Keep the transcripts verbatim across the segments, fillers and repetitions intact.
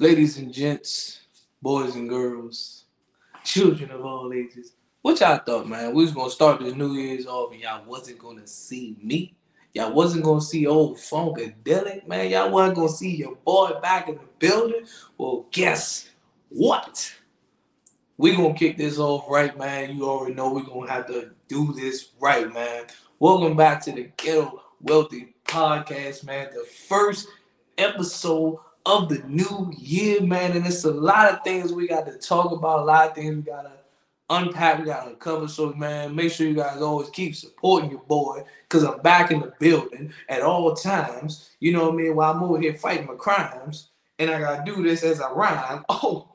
Ladies and gents, boys and girls, children of all ages, what y'all thought, man? We was going to start this New Year's off and y'all wasn't going to see me. Y'all wasn't going to see old Funkadelic, man. Y'all wasn't going to see your boy back in the building. Well, guess what? We're going to kick this off right, man. You already know we're going to have to do this right, man. Welcome back to the Ghetto Wealthy Podcast, man. The first episode of the new year, man. And it's a lot of things we got to talk about. A lot of things we got to unpack. We got to cover. So, man, make sure you guys always keep supporting your boy because I'm back in the building at all times. You know what I mean? While I'm over here fighting my crimes and I got to do this as I rhyme. Oh,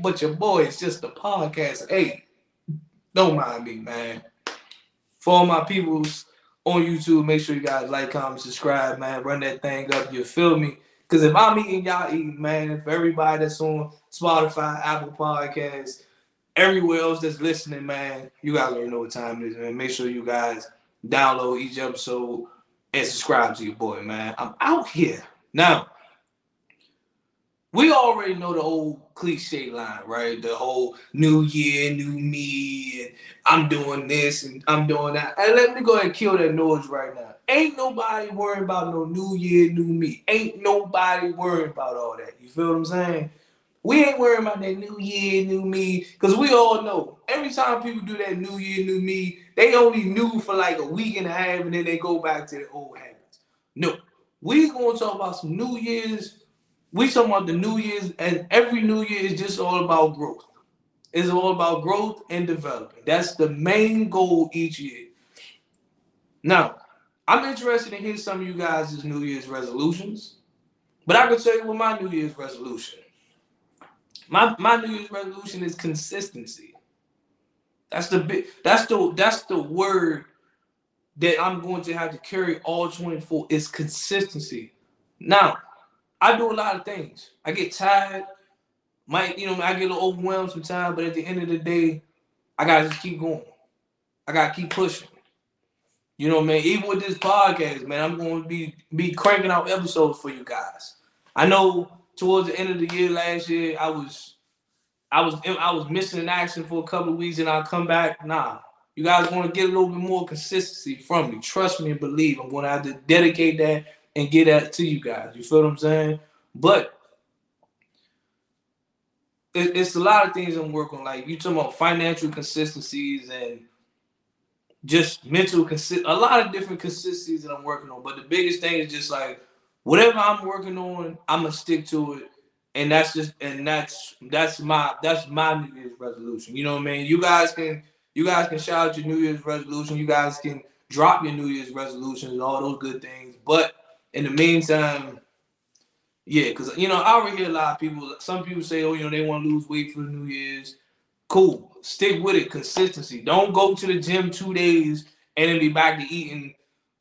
but your boy is just a podcast. Hey, don't mind me, man. For all my peoples on YouTube, make sure you guys like, comment, subscribe, man. Run that thing up. You feel me? Because if I'm eating, y'all eating, man. If everybody that's on Spotify, Apple Podcasts, everywhere else that's listening, man, you guys already know what time it is, man. Make sure you guys download each episode and subscribe to your boy, man. I'm out here. Now, we already know the old cliche line, right? The whole new year, new me, and I'm doing this and I'm doing that. And let me go ahead and kill that noise right now. Ain't nobody worrying about no new year, new me. Ain't nobody worrying about all that. You feel what I'm saying? We ain't worrying about that new year, new me, because we all know every time people do that new year, new me, they only new for like a week and a half, and then they go back to their old habits. No, we going to talk about some new years. We talking about the new years, and every new year is just all about growth. It's all about growth and development. That's the main goal each year. Now, I'm interested in hearing some of you guys' New Year's resolutions, but I can tell you what my New Year's resolution. My my New Year's resolution is consistency. That's the big. That's the that's the word that I'm going to have to carry all twenty-four is consistency. Now, I do a lot of things. I get tired. My you know I get a little overwhelmed sometimes, but at the end of the day, I gotta just keep going. I gotta keep pushing. You know, man, even with this podcast, man, I'm going to be, be cranking out episodes for you guys. I know towards the end of the year last year, I was I was, I was missing an action for a couple of weeks, and I'll come back. Nah, you guys want to get a little bit more consistency from me. Trust me and believe. I'm going to have to dedicate that and get that to you guys. You feel what I'm saying? But it, it's a lot of things I'm working on. Like, you're talking about financial consistencies and just mental, consi- a lot of different consistencies that I'm working on. But the biggest thing is just like, whatever I'm working on, I'm going to stick to it. And that's just, and that's, that's my, that's my New Year's resolution. You know what I mean? You guys can, you guys can shout out your New Year's resolution. You guys can drop your New Year's resolutions and all those good things. But in the meantime, yeah, because, you know, I already hear a lot of people, some people say, oh, you know, they want to lose weight for the New Year's. Cool. Stick with it. Consistency. Don't go to the gym two days and then be back to eating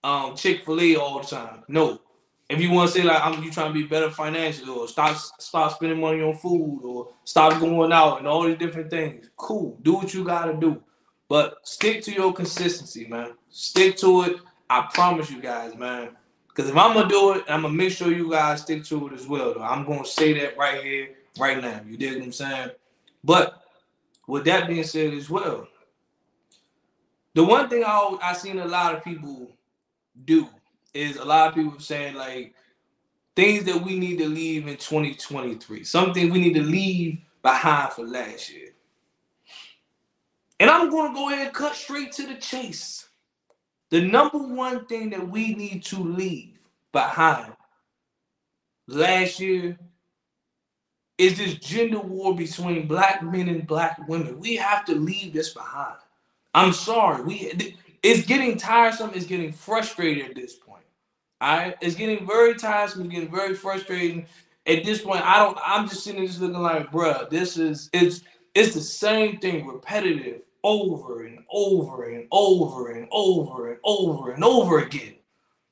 um, Chick-fil-A all the time. No. If you want to say, like, I'm you trying to be better financially or stop stop spending money on food or stop going out and all these different things, cool. Do what you got to do. But stick to your consistency, man. Stick to it. I promise you guys, man. Because if I'm going to do it, I'm going to make sure you guys stick to it as well. Though. I'm going to say that right here, right now. You dig what I'm saying? But with that being said as well, the one thing I I seen a lot of people do is a lot of people saying like things that we need to leave in twenty twenty-three, something we need to leave behind for last year. And I'm going to go ahead and cut straight to the chase. The number one thing that we need to leave behind last year is this gender war between black men and black women. We have to leave this behind. I'm sorry. we It's getting tiresome. It's getting frustrating at this point. All right? It's getting very tiresome. It's getting very frustrating. At this point, I don't, I'm just sitting there just looking like, bruh, this is, it's it's the same thing, repetitive, over and over and over and over and over and over again.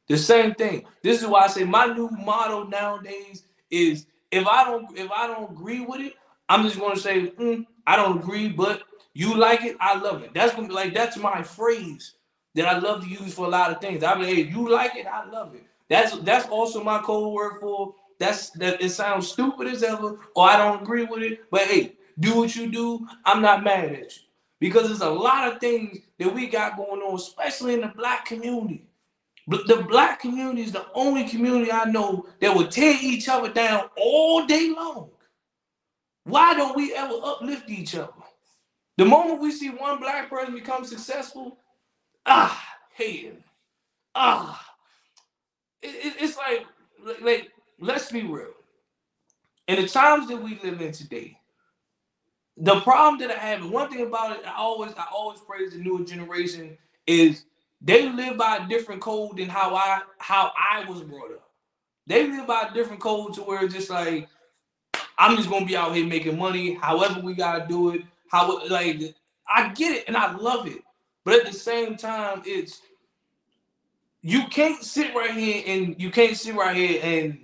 The same thing. This is why I say my new motto nowadays is, If I don't, if I don't agree with it, I'm just gonna say mm, I don't agree. But you like it, I love it. That's gonna be like that's my phrase that I love to use for a lot of things. I mean, hey, you like it, I love it. That's that's also my code word for that's that it sounds stupid as ever, or I don't agree with it, but hey, do what you do. I'm not mad at you, because there's a lot of things that we got going on, especially in the black community. The black community is the only community I know that will tear each other down all day long. Why don't we ever uplift each other? The moment we see one black person become successful, ah, hey, ah, it, it, it's like, like, let's be real. In the times that we live in today, the problem that I have, and one thing about it, I always, I always praise the newer generation, is they live by a different code than how I, how I was brought up. They live by a different code to where it's just like, I'm just gonna be out here making money, however we gotta do it. How like I get it and I love it, but at the same time, it's you can't sit right here and you can't sit right here and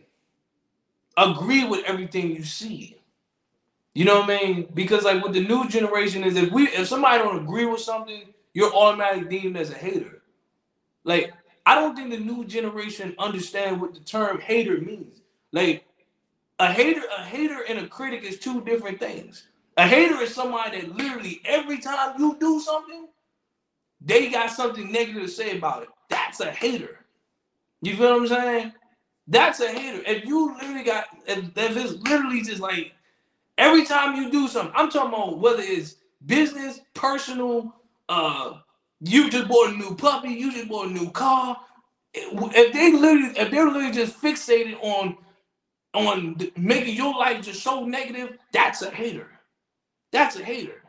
agree with everything you see. You know what I mean? Because like with the new generation is if we if somebody don't agree with something, you're automatically deemed as a hater. Like I don't think the new generation understand what the term hater means. Like a hater, a hater and a critic is two different things. A hater is somebody that literally every time you do something, they got something negative to say about it. That's a hater. You feel what I'm saying? That's a hater. If you literally got, if, if it's literally just like, every time you do something, I'm talking about whether it's business, personal, uh, you just bought a new puppy, you just bought a new car. If they literally, if they're literally just fixated on, on making your life just so negative, that's a hater. That's a hater.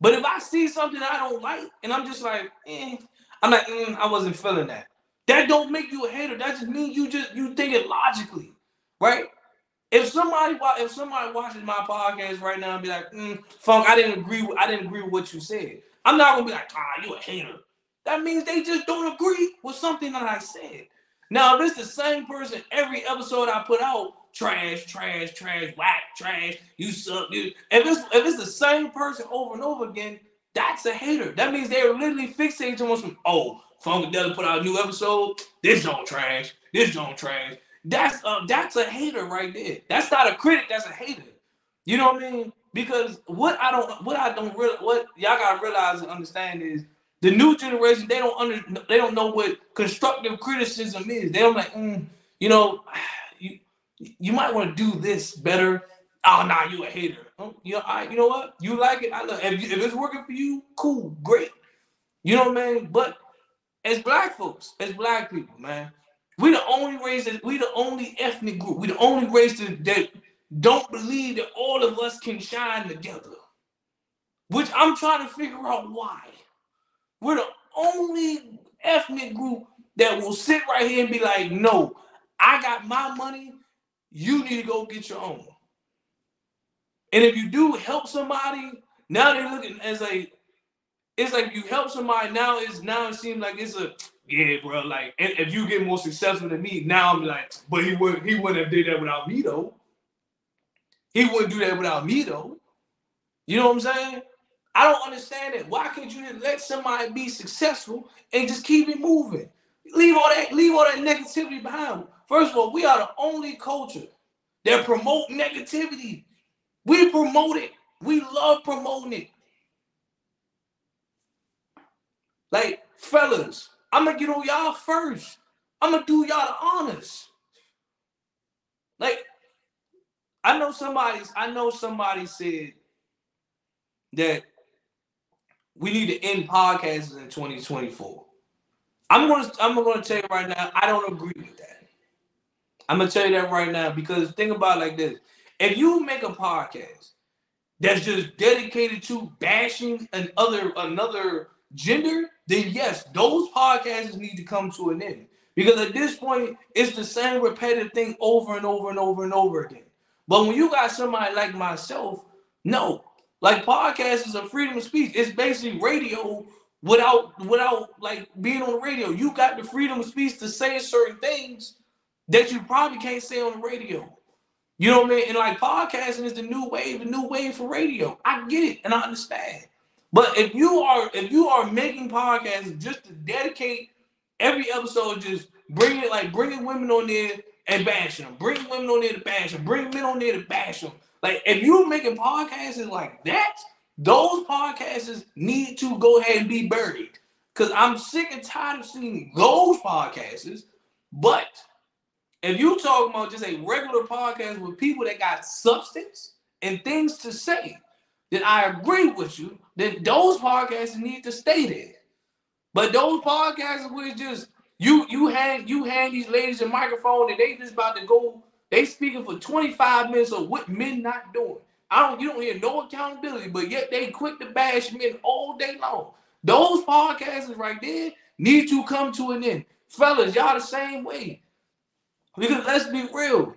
But if I see something I don't like, and I'm just like, eh, I'm like, mm, I wasn't feeling that. That don't make you a hater. That just means you just you think it logically, right? If somebody if somebody watches my podcast right now and be like, mm, Funk, I didn't agree with I didn't agree with what you said. I'm not gonna be like, ah, you a hater. That means they just don't agree with something that I said. Now, if it's the same person every episode I put out, trash, trash, trash, whack, trash, you suck, dude. If it's, if it's the same person over and over again, that's a hater. That means they're literally fixated on some, oh, Funkadelic put out a new episode, this don't trash, this don't trash. That's uh, that's a hater right there. That's not a critic, that's a hater. You know what I mean? Because what I don't, what I don't realize, what y'all gotta realize and understand is, the new generation, they don't under, they don't know what constructive criticism is. They're like, mm, you know, you you might want to do this better. Oh, nah, you a hater. Oh, you know, I, you know what? You like it? I love it. If, you, if it's working for you, cool, great. You know what I mean? But as black folks, as black people, man, we the only race that we the only ethnic group. We the only race that, that don't believe that all of us can shine together. Which I'm trying to figure out why. We're the only ethnic group that will sit right here and be like, no, I got my money. You need to go get your own. And if you do help somebody, now they're looking as like, it's like you help somebody, now it's now it seems like it's a, yeah, bro, like, if you get more successful than me, now I'm like, but he wouldn't, he wouldn't have did that without me, though. He wouldn't do that without me, though. You know what I'm saying? I don't understand it. Why can't you just let somebody be successful and just keep it moving? Leave all that, leave all that negativity behind. First of all, we are the only culture that promote negativity. We promote it. We love promoting it. Like, fellas, I'm going to get on y'all first. I'm going to do y'all the honors. Like, I know somebody's, I know somebody said that we need to end podcasts in twenty twenty-four. I'm gonna I'm gonna tell you right now, I don't agree with that. I'm gonna tell you that right now, because think about it like this. If you make a podcast that's just dedicated to bashing another another gender, then yes, those podcasts need to come to an end. Because at this point, it's the same repetitive thing over and over and over and over again. But when you got somebody like myself, no. Like, podcasts is a freedom of speech. It's basically radio without, without like, being on the radio. You got the freedom of speech to say certain things that you probably can't say on the radio. You know what I mean? And, like, podcasting is the new wave, the new wave for radio. I get it, and I understand. But if you are if you are making podcasts just to dedicate every episode, just bring it, like, bringing women on there and bashing them. Bring women on there to bash them. Bring men on there to bash them. Like, if you're making podcasts like that, those podcasts need to go ahead and be buried. Because I'm sick and tired of seeing those podcasts. But if you talking about just a regular podcast with people that got substance and things to say, then I agree with you that those podcasts need to stay there. But those podcasts were just, you you had you had these ladies a microphone and they just about to go, they speaking for twenty-five minutes of what men not doing. I don't, you don't hear no accountability, but yet they quick to bash men all day long. Those podcasts right there need to come to an end. Fellas, y'all the same way. Because let's be real,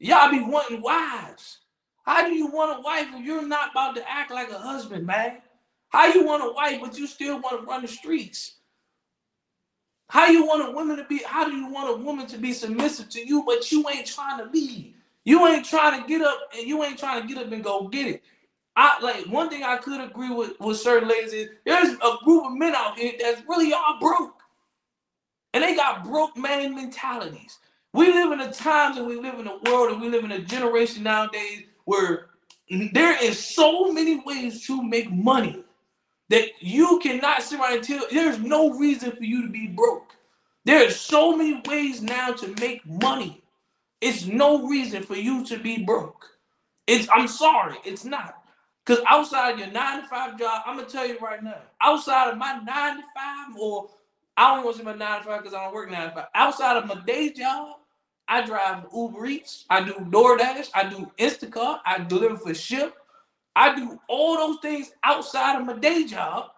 y'all be wanting wives. How do you want a wife if you're not about to act like a husband, man? How you want a wife, but you still want to run the streets? How you want a woman to be? How do you want a woman to be submissive to you, but you ain't trying to lead? You ain't trying to get up, and you ain't trying to get up and go get it. I like one thing I could agree with with certain ladies is there's a group of men out here that's really all broke, and they got broke man mentalities. We live in the times, and we live in a world, and we live in a generation nowadays where there is so many ways to make money that you cannot sit around and tell, there's no reason for you to be broke. There are so many ways now to make money. It's no reason for you to be broke. It's, I'm sorry, it's not. Because outside of your nine to five job, I'm going to tell you right now, outside of my nine to five, or I don't want to say my nine to five because I don't work nine to five. Outside of my day job, I drive Uber Eats, I do DoorDash, I do Instacart, I deliver for Shipt. I do all those things outside of my day job,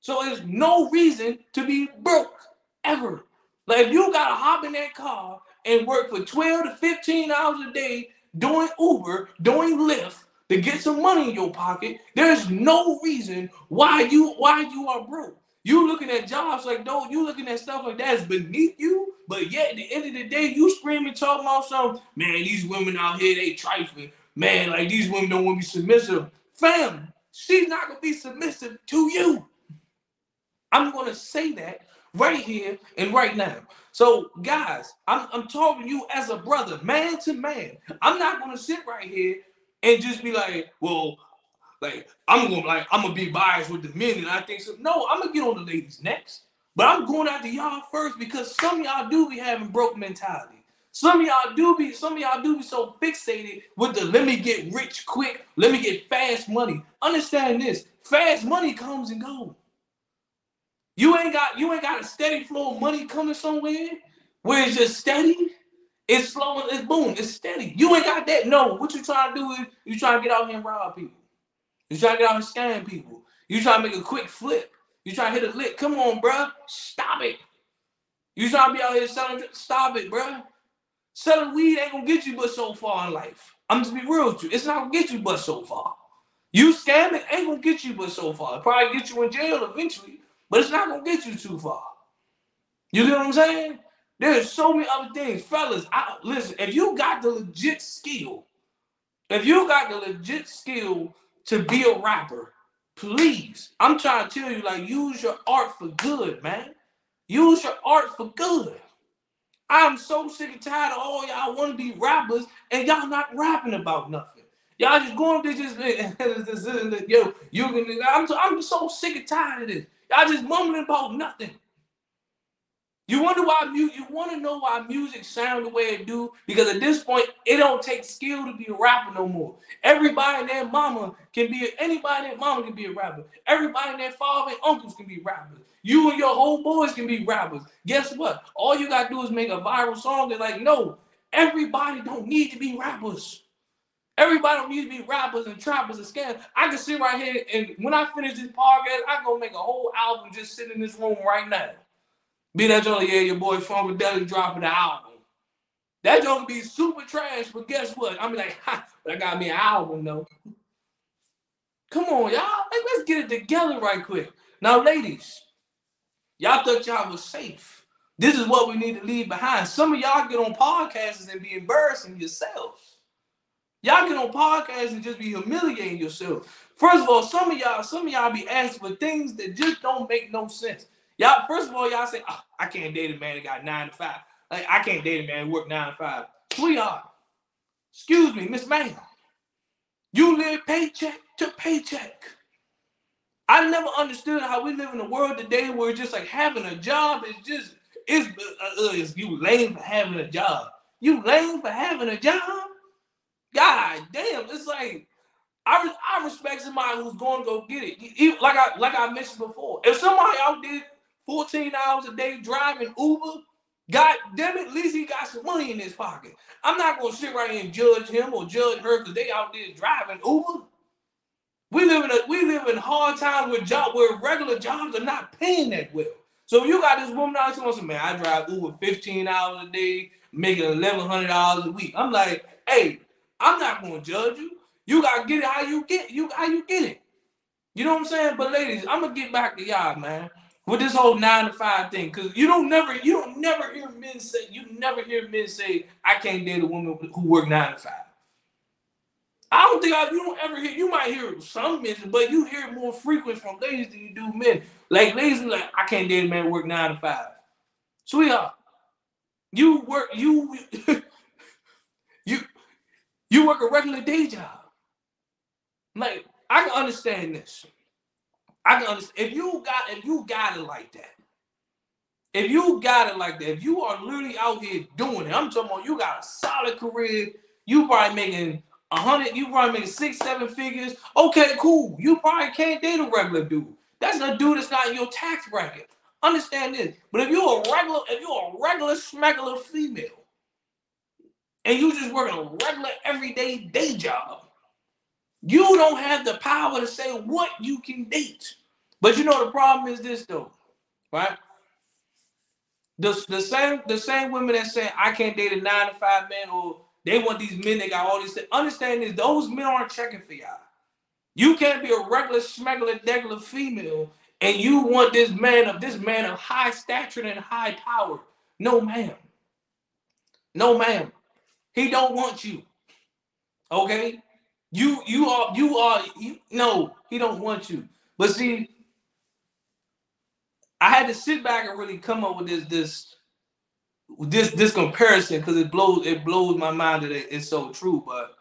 so there's no reason to be broke ever. Like, if you gotta hop in that car and work for twelve to fifteen hours a day doing Uber, doing Lyft to get some money in your pocket, there's no reason why you why you are broke. You looking at jobs like those, you looking at stuff like that's beneath you, but yet at the end of the day, you screaming, talking about something, man, these women out here, they trifling. Man, like, these women don't want to be submissive. Fam, she's not going to be submissive to you. I'm going to say that right here and right now. So, guys, I'm, I'm talking to you as a brother, man to man. I'm not going to sit right here and just be like, well, like, I'm going to like, I'm gonna be biased with the men, and I think so. No, I'm going to get on the ladies next. But I'm going out to y'all first because some of y'all do be having broke mentality. Some of y'all do be, some of y'all do be so fixated with the let me get rich quick, let me get fast money. Understand this, fast money comes and goes. You ain't got, you ain't got a steady flow of money coming somewhere where it's just steady. It's slow, it's boom, it's steady. You ain't got that. No, what you trying to do is you trying to get out here and rob people. You trying to get out here and scam people. You trying to make a quick flip. You trying to hit a lick. Come on, bro, stop it. You trying to be out here selling, stop it, bro. Selling weed ain't gonna get you but so far in life. I'm just be real with you. It's not gonna get you but so far. You scamming ain't gonna get you but so far. It'll probably get you in jail eventually, but it's not gonna get you too far. You get what I'm saying? There's so many other things. Fellas, I, listen, if you got the legit skill, if you got the legit skill to be a rapper, please, I'm trying to tell you, like, use your art for good, man. Use your art for good. I'm so sick and tired of all y'all want to be rappers and y'all not rapping about nothing. Y'all just going to just, yo, you can, I'm, so, I'm so sick and tired of this. Y'all just mumbling about nothing. You wonder why, you, you want to know why music sound the way it do? Because at this point, it don't take skill to be a rapper no more. Everybody and their mama can be, anybody and their mama can be a rapper. Everybody and their father and uncles can be rappers. You and your whole boys can be rappers. Guess what? All you got to do is make a viral song. They're like, no, everybody don't need to be rappers. Everybody don't need to be rappers and trappers and scammers. I can sit right here, and when I finish this podcast, I go make a whole album just sitting in this room right now. Be that joke, yeah, your boy Funkadelic dropping the album. That joke be super trash, but guess what? I'm like, ha, but I got me an album, though. Come on, y'all. Like, let's get it together right quick. Now, ladies, y'all thought y'all was safe. This is what we need to leave behind. Some of y'all get on podcasts and be embarrassing yourselves. Y'all get on podcasts and just be humiliating yourselves. First of all, some of y'all, some of y'all be asking for things that just don't make no sense. Y'all, first of all, y'all say, oh, I can't date a man that got nine to five. Like, I can't date a man that work nine to five. sweetheart, excuse me, Miss May, you live paycheck to paycheck. I never understood how we live in a world today where it's just like having a job is just, it's, uh, it's you lame for having a job. You lame for having a job? God damn, it's like, I, I respect somebody who's going to go get it. Even, like I like I mentioned before, if somebody out did fourteen hours a day driving Uber, God damn it, at least he got some money in his pocket. I'm not going to sit right here and judge him or judge her because they out there driving Uber. We live in a, we live in hard times with job where regular jobs are not paying that well. So if you got this woman out here who says, man, I drive Uber fifteen hours a day, making eleven hundred dollars a week. I'm like, hey, I'm not going to judge you. You gotta get it how you get you how you get it. You know what I'm saying? But ladies, I'm gonna get back to y'all, man, with this whole nine to five thing. Cause you don't never you don't never hear men say you never hear men say I can't date a woman who work nine to five. I don't think I, you don't ever hear you might hear some men, but you hear it more frequent from ladies than you do men. Like ladies, like I can't date a man who work nine to five. Sweetheart, you work you you you work a regular day job. Like, I can understand this. I can understand if you got if you got it like that. If you got it like that, if you are literally out here doing it, I'm talking about you got a solid career, you probably making a hundred, you probably making six, seven figures. Okay, cool. You probably can't date a regular dude. That's a dude that's not in your tax bracket. Understand this. But if you're a regular, if you're a regular smegular female, and you just working a regular everyday day job. You don't have the power to say what you can date. But you know the problem is this though, right? The, the same the same women that say I can't date a nine to five man or they want these men that got all these things. Understand this, those men aren't checking for y'all. You can't be a regular smegular degular female and you want this man of this man of high stature and high power. No ma'am. No ma'am. He don't want you. Okay? You, you are, you are, you, no, he don't want you. But see, I had to sit back and really come up with this, this, this, this comparison because it blows, it blows my mind that it, it's so true. But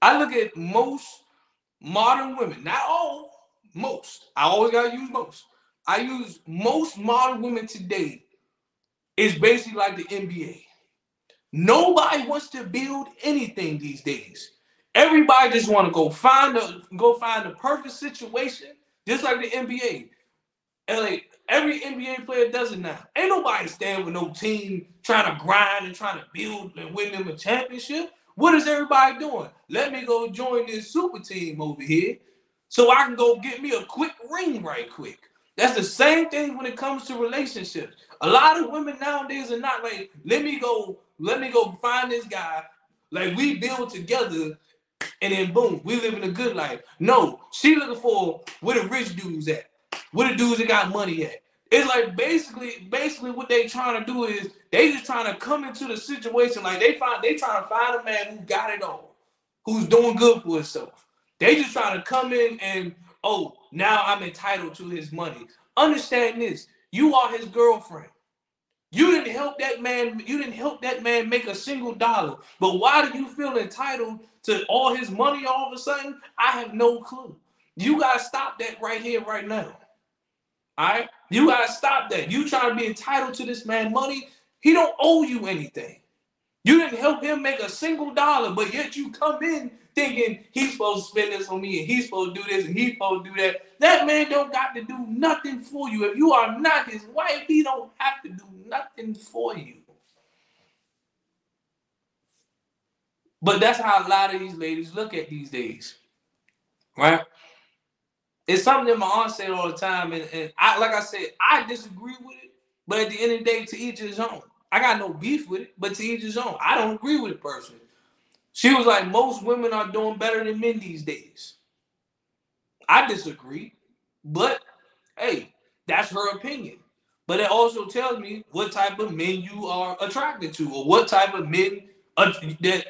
I look at most modern women, not all, most. I always gotta use most. I use most modern women today is basically like the N B A. Nobody wants to build anything these days. Everybody just want to go find a go find the perfect situation, just like the N B A. And like every N B A player does it now. Ain't nobody standing with no team trying to grind and trying to build and win them a championship. What is everybody doing? Let me go join this super team over here so I can go get me a quick ring right quick. That's the same thing when it comes to relationships. A lot of women nowadays are not like, let me go, let me go find this guy. Like we build together. And then boom, we living a good life. No, she looking for where the rich dudes at, where the dudes that got money at. It's like basically, basically what they trying to do is they just trying to come into the situation like they find they trying to find a man who got it all, who's doing good for himself. They just trying to come in and oh, now I'm entitled to his money. Understand this: you are his girlfriend. You didn't help that man. You didn't help that man make a single dollar. But why do you feel entitled to all his money all of a sudden? I have no clue. You gotta stop that right here, right now. All right, you gotta stop that. You trying to be entitled to this man's money? He don't owe you anything. You didn't help him make a single dollar, but yet you come in thinking he's supposed to spend this on me and he's supposed to do this and he's supposed to do that. That man don't got to do nothing for you. If you are not his wife, he don't have to do nothing for you. But that's how a lot of these ladies look at these days, right? It's something that my aunt said all the time, and, and I, like I said, I disagree with it, but at the end of the day, to each his own. I got no beef with it, but to each his own. I don't agree with it personally. She was like, most women are doing better than men these days. I disagree, but hey, that's her opinion. But it also tells me what type of men you are attracted to, or what type of men uh, that,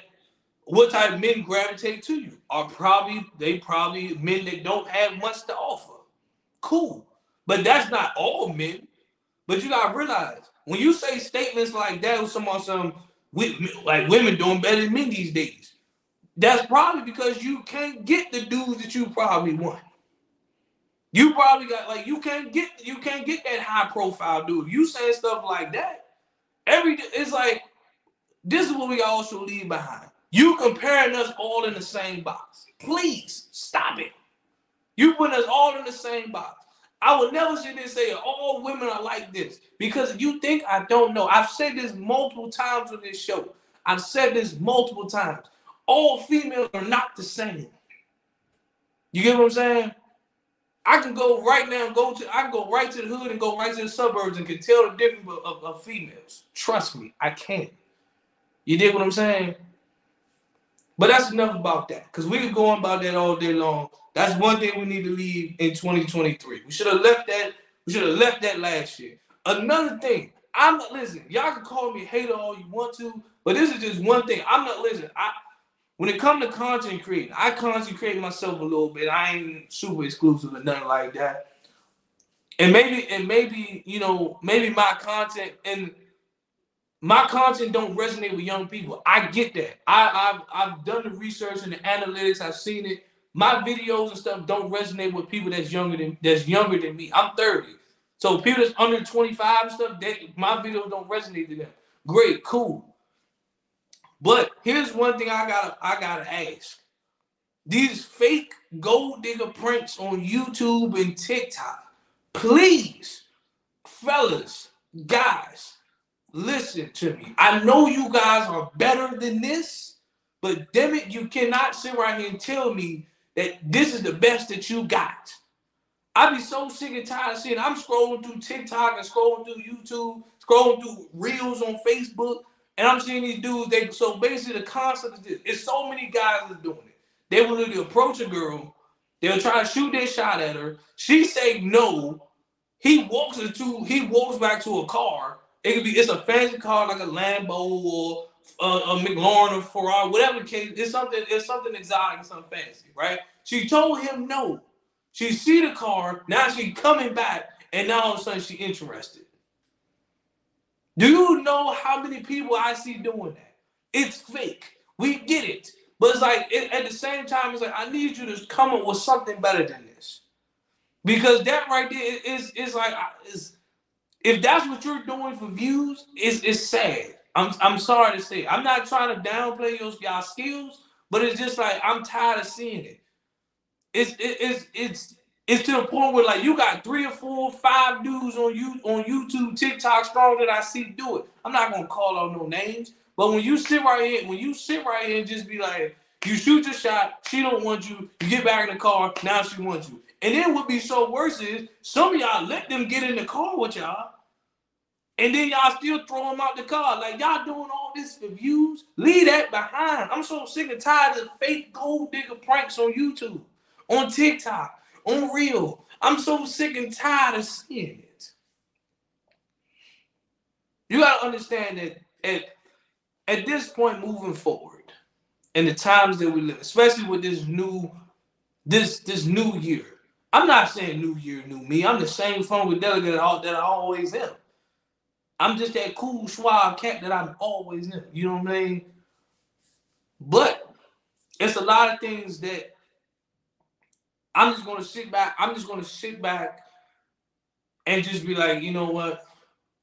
what type of men gravitate to you. Are probably they probably men that don't have much to offer. Cool, but that's not all men. But you gotta realize when you say statements like that with someone, some. we, like women doing better than men these days. That's probably because you can't get the dudes that you probably want. You probably got like you can't get you can't get that high profile dude. You saying stuff like that, every it's like this is what we also leave behind. You comparing us all in the same box. Please stop it. You putting us all in the same box. I would never sit there and say all women are like this, because if you think I don't know, I've said this multiple times on this show. I've said this multiple times. All females are not the same. You get what I'm saying? I can go right now and go to I can go right to the hood and go right to the suburbs and can tell the difference of, of, of females. Trust me, I can. You dig what I'm saying? But that's enough about that, because we could go on about that all day long. That's one thing we need to leave in twenty twenty-three. We should have left that. We should have left that last year. Another thing, I'm not listen. Y'all can call me a hater all you want to, but this is just one thing. I'm not listening. I when it comes to content creating, I content create myself a little bit. I ain't super exclusive or nothing like that. And maybe and maybe you know maybe my content and. My content don't resonate with young people. I get that. I, I've I've done the research and the analytics. I've seen it. My videos and stuff don't resonate with people that's younger than that's younger than me. I'm thirty, so people that's under twenty-five and stuff, they, my videos don't resonate to them. Great, cool. But here's one thing I gotta I gotta ask: these fake gold digger pranks on YouTube and TikTok, please, fellas, guys. Listen to me. I know you guys are better than this, but damn it, you cannot sit right here and tell me that this is the best that you got. I be so sick and tired of seeing. I'm scrolling through TikTok and scrolling through YouTube, scrolling through Reels on Facebook, and I'm seeing these dudes. They so basically the concept is this: it's so many guys that's doing it. They will literally approach a girl, they'll try to shoot their shot at her. She say no. He walks into he walks back to a car. It could be, it's a fancy car like a Lambo or a, a McLaren or Ferrari, whatever the case. It's something, it's something exotic, something fancy, right? She told him no. She see the car, now she coming back, and now all of a sudden she interested. Do you know how many people I see doing that? It's fake. We get it. But it's like, it, at the same time, it's like, I need you to come up with something better than this. Because that right there is, is like, it's, if that's what you're doing for views, it's, it's sad. I'm I'm sorry to say. I'm not trying to downplay your, your skills, but it's just like I'm tired of seeing it. It's it, it's it's it's to the point where like you got three or four, five dudes on you on YouTube, TikTok, strong that I see do it. I'm not gonna call out no names, but when you sit right here, when you sit right here and just be like, you shoot your shot, she don't want you, you get back in the car, now she wants you. And then what be so worse is some of y'all let them get in the car with y'all. And then y'all still throw them out the car. Like, y'all doing all this for views? Leave that behind. I'm so sick and tired of fake gold digger pranks on YouTube, on TikTok, on Reel. I'm so sick and tired of seeing it. You got to understand that at, at this point moving forward, in the times that we live, especially with this new, this, this new year. I'm not saying new year, new me. I'm the same Funkadelic that I, that I always am. I'm just that cool, suave cat that I'm always in. You know what I mean? But it's a lot of things that I'm just gonna sit back. I'm just gonna sit back and just be like, you know what?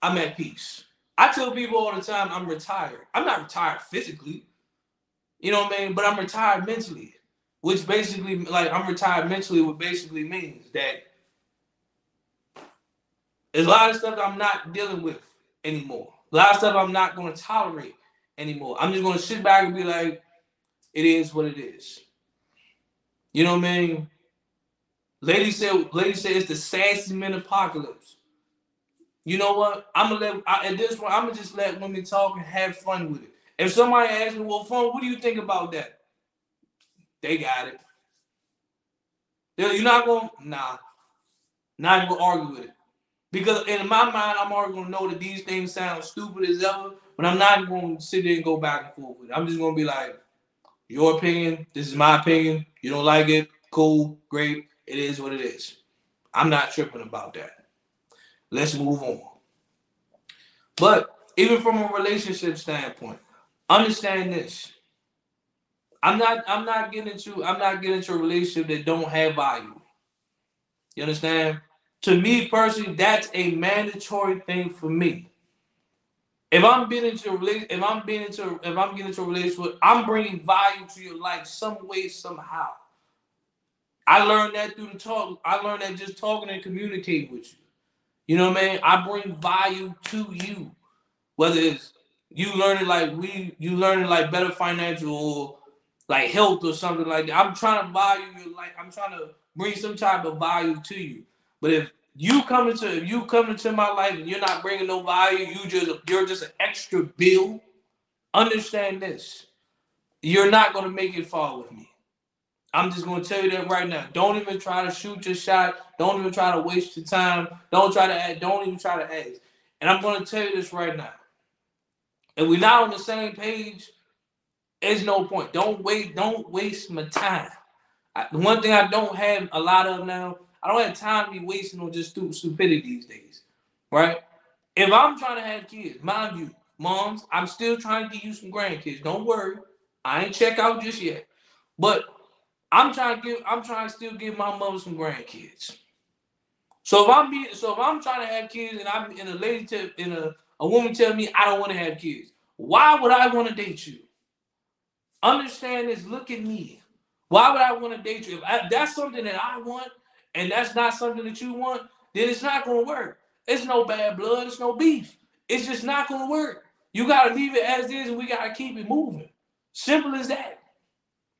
I'm at peace. I tell people all the time, I'm retired. I'm not retired physically, you know what I mean? But I'm retired mentally, which basically, like, I'm retired mentally, which basically means that there's a lot of stuff that I'm not dealing with anymore. A lot of stuff I'm not going to tolerate anymore. I'm just going to sit back and be like, it is what it is. You know what I mean? Lady said, lady said it's the sassy men apocalypse. You know what? I'm gonna let I, at this point, I'm gonna just let women talk and have fun with it. If somebody asks me, well, Fun, what do you think about that? They got it. You're not gonna nah, not gonna argue with it. Because in my mind, I'm already going to know that these things sound stupid as ever, but I'm not going to sit there and go back and forth with it. I'm just going to be like, your opinion, this is my opinion. You don't like it, cool, great. It is what it is. I'm not tripping about that. Let's move on. But even from a relationship standpoint, Understand this. I'm not I'm not getting into I'm not getting into a relationship that don't have value. You understand? To me personally, that's a mandatory thing for me. If I'm being into a relationship, if I'm being into if I'm getting into a relationship, I'm bringing value to your life some way, somehow. I learned that through the talk. I learned that just talking and communicating with you. You know what I mean? I bring value to you. Whether it's you learning like we you learning like better financial or like health or something like that. I'm trying to value your life. I'm trying to bring some type of value to you. But if you come into if you come into my life and you're not bringing no value, you just you're just an extra bill. Understand this: you're not gonna make it far with me. I'm just gonna tell you that right now. Don't even try to shoot your shot. Don't even try to waste your time. Don't try to add. Don't even try to ask. And I'm gonna tell you this right now. If we're not on the same page, there's no point. Don't wait. Don't waste my time. I, the one thing I don't have a lot of now, I don't have time to be wasting on just stupid stupidity these days, right? If I'm trying to have kids, mind you, moms, I'm still trying to get you some grandkids. Don't worry, I ain't check out just yet. But I'm trying to give, I'm trying to still give my mother some grandkids. So if I'm being, so if I'm trying to have kids, and I'm in a lady tip, in a a woman tell me I don't want to have kids, why would I want to date you? Understand this. Look at me. Why would I want to date you? If I, that's something that I want, and that's not something that you want, then it's not going to work. It's no bad blood. It's no beef. It's just not going to work. You got to leave it as is, and we got to keep it moving. Simple as that.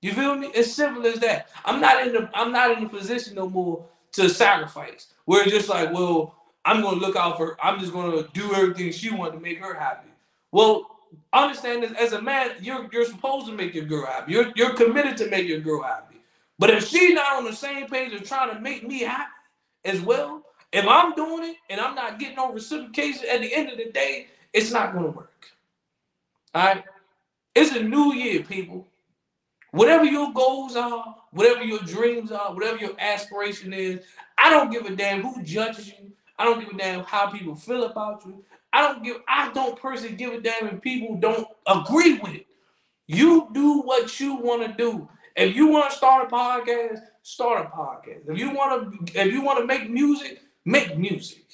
You feel me? It's simple as that. I'm not in the I'm not in the position no more to sacrifice. We're just like, well, I'm going to look out for her. I'm just going to do everything she wants to make her happy. Well, understand this. As a man, you're you're supposed to make your girl happy. You're you're committed to make your girl happy. But if she's not on the same page and trying to make me happy as well, if I'm doing it and I'm not getting no reciprocation at the end of the day, it's not going to work. All right? It's a new year, people. Whatever your goals are, whatever your dreams are, whatever your aspiration is, I don't give a damn who judges you. I don't give a damn how people feel about you. I don't give, I don't personally give a damn if people don't agree with it. You do what you want to do. If you want to start a podcast, start a podcast. If you want to, if you want to make music, make music.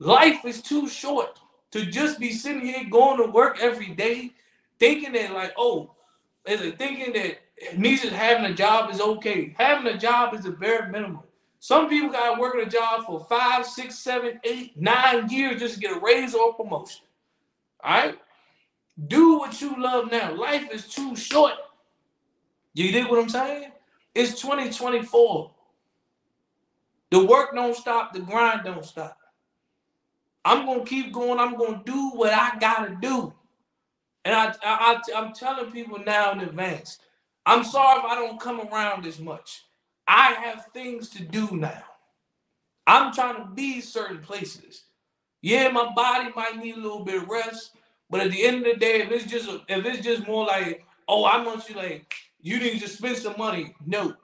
Life is too short to just be sitting here going to work every day, thinking that like, oh, is it thinking that me just having a job is okay? Having a job is a bare minimum. Some people got to work at a job for five, six, seven, eight, nine years just to get a raise or a promotion. All right, do what you love now. Life is too short. You dig what I'm saying? It's twenty twenty-four. The work don't stop. The grind don't stop. I'm going to keep going. I'm going to do what I got to do. And I, I, I, I'm telling people now in advance, I'm sorry if I don't come around as much. I have things to do now. I'm trying to be certain places. Yeah, my body might need a little bit of rest. But at the end of the day, if it's just, if it's just more like, oh, I want you like... you didn't just spend some money. No.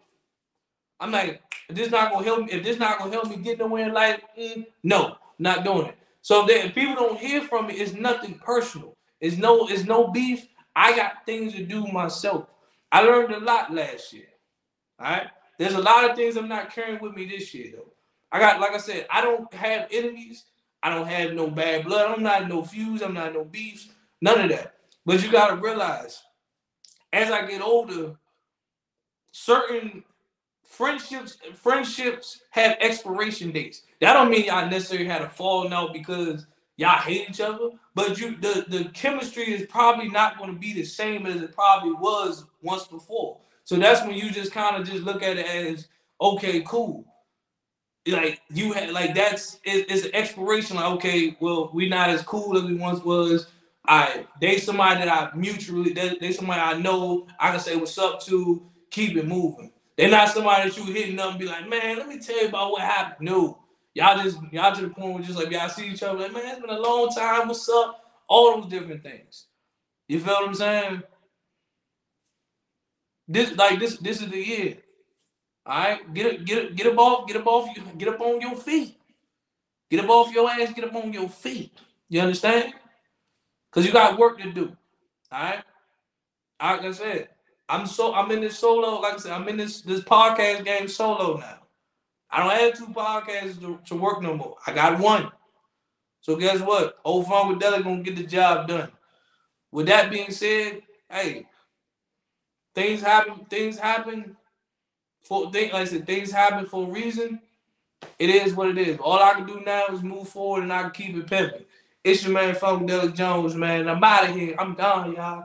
I'm like, if this not gonna help me, if this not gonna help me get nowhere in life, mm, no, not doing it. So if, they, if people don't hear from me, it's nothing personal. It's no, it's no beef. I got things to do myself. I learned a lot last year. All right. There's a lot of things I'm not carrying with me this year, though. I got, like I said, I don't have enemies. I don't have no bad blood. I'm not no feuds. I'm not no beefs. None of that. But you gotta realize, as I get older, certain friendships friendships have expiration dates. That don't mean y'all necessarily had a falling out because y'all hate each other, but you the, the chemistry is probably not going to be the same as it probably was once before. So that's when you just kind of just look at it as, okay, cool. Like you had like that's it, it's an expiration. Like, okay, well, we're not as cool as we once was. I they somebody that I mutually they, they somebody I know I can say what's up to, keep it moving. They're not somebody that you hitting up and be like, man, let me tell you about what happened. No, y'all just y'all to the point where just like y'all see each other like, man, it's been a long time. What's up? All those different things. You feel what I'm saying? This like this this is the year. All right, get get get up off get up off get up on your feet. Get up off your ass. Get up on your feet. You understand? Because you got work to do, all right? I, that's it. I'm so I'm in this solo. Like I said, I'm in this this podcast game solo now. I don't have two podcasts to, to work no more. I got one. So guess what? Old Funkadelic gonna get the job done. With that being said, hey, things happen. Things happen. For thing, like I said, things happen for a reason. It is what it is. All I can do now is move forward, and I can keep it pimping. It's your man, Funk Delic Jones, man. I'm out of here. I'm gone, y'all.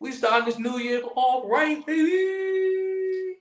We starting this new year off right, baby.